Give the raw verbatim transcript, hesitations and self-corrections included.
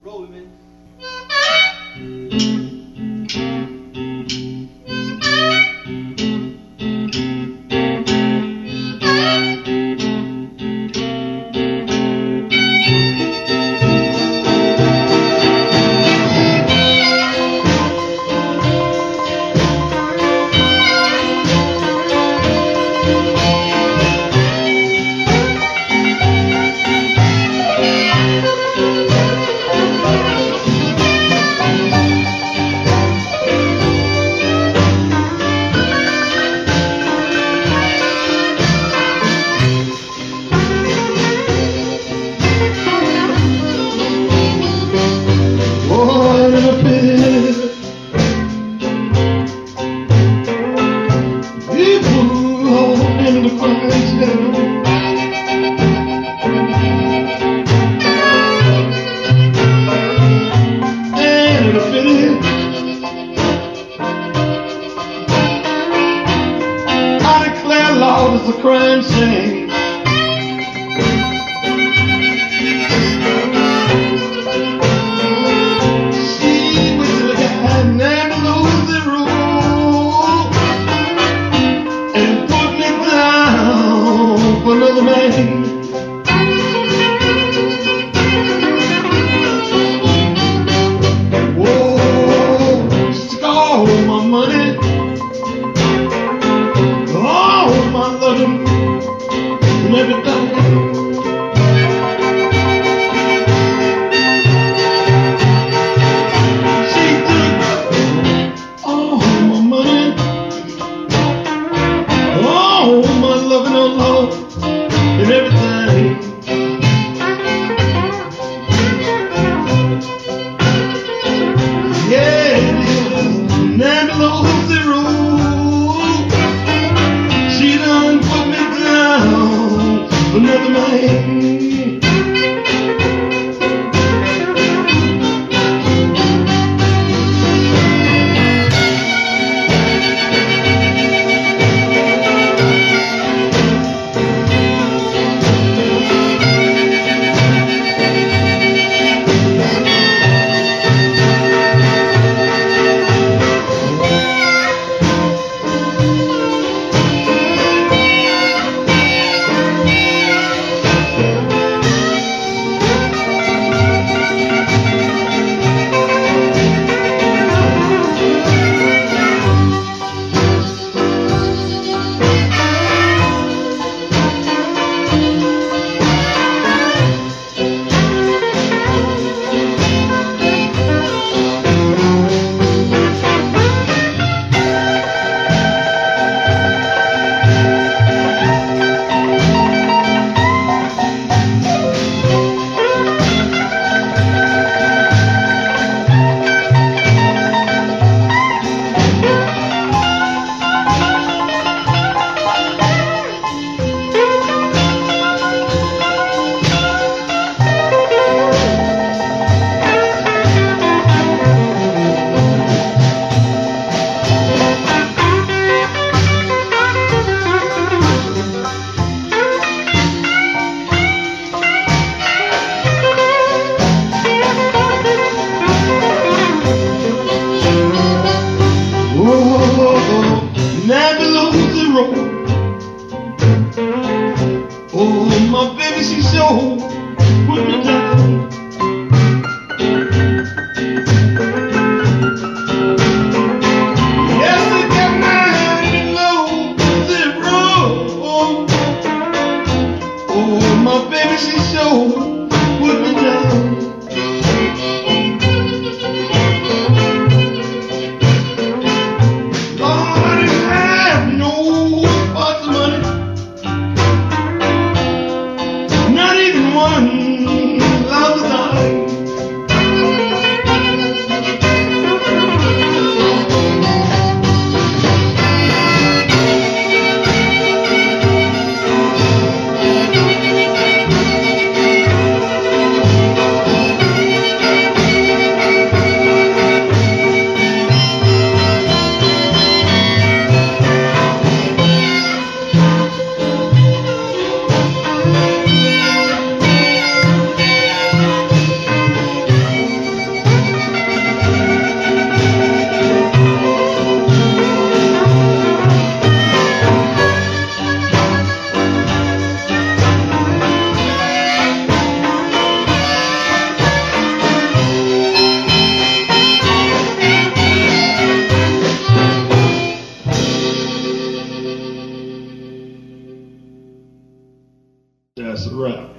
Roll him in. It's a crime scene. She was a guy named Lucy Rule and put me down for another man. Whoa, she took all my money. Thank you. pass it around.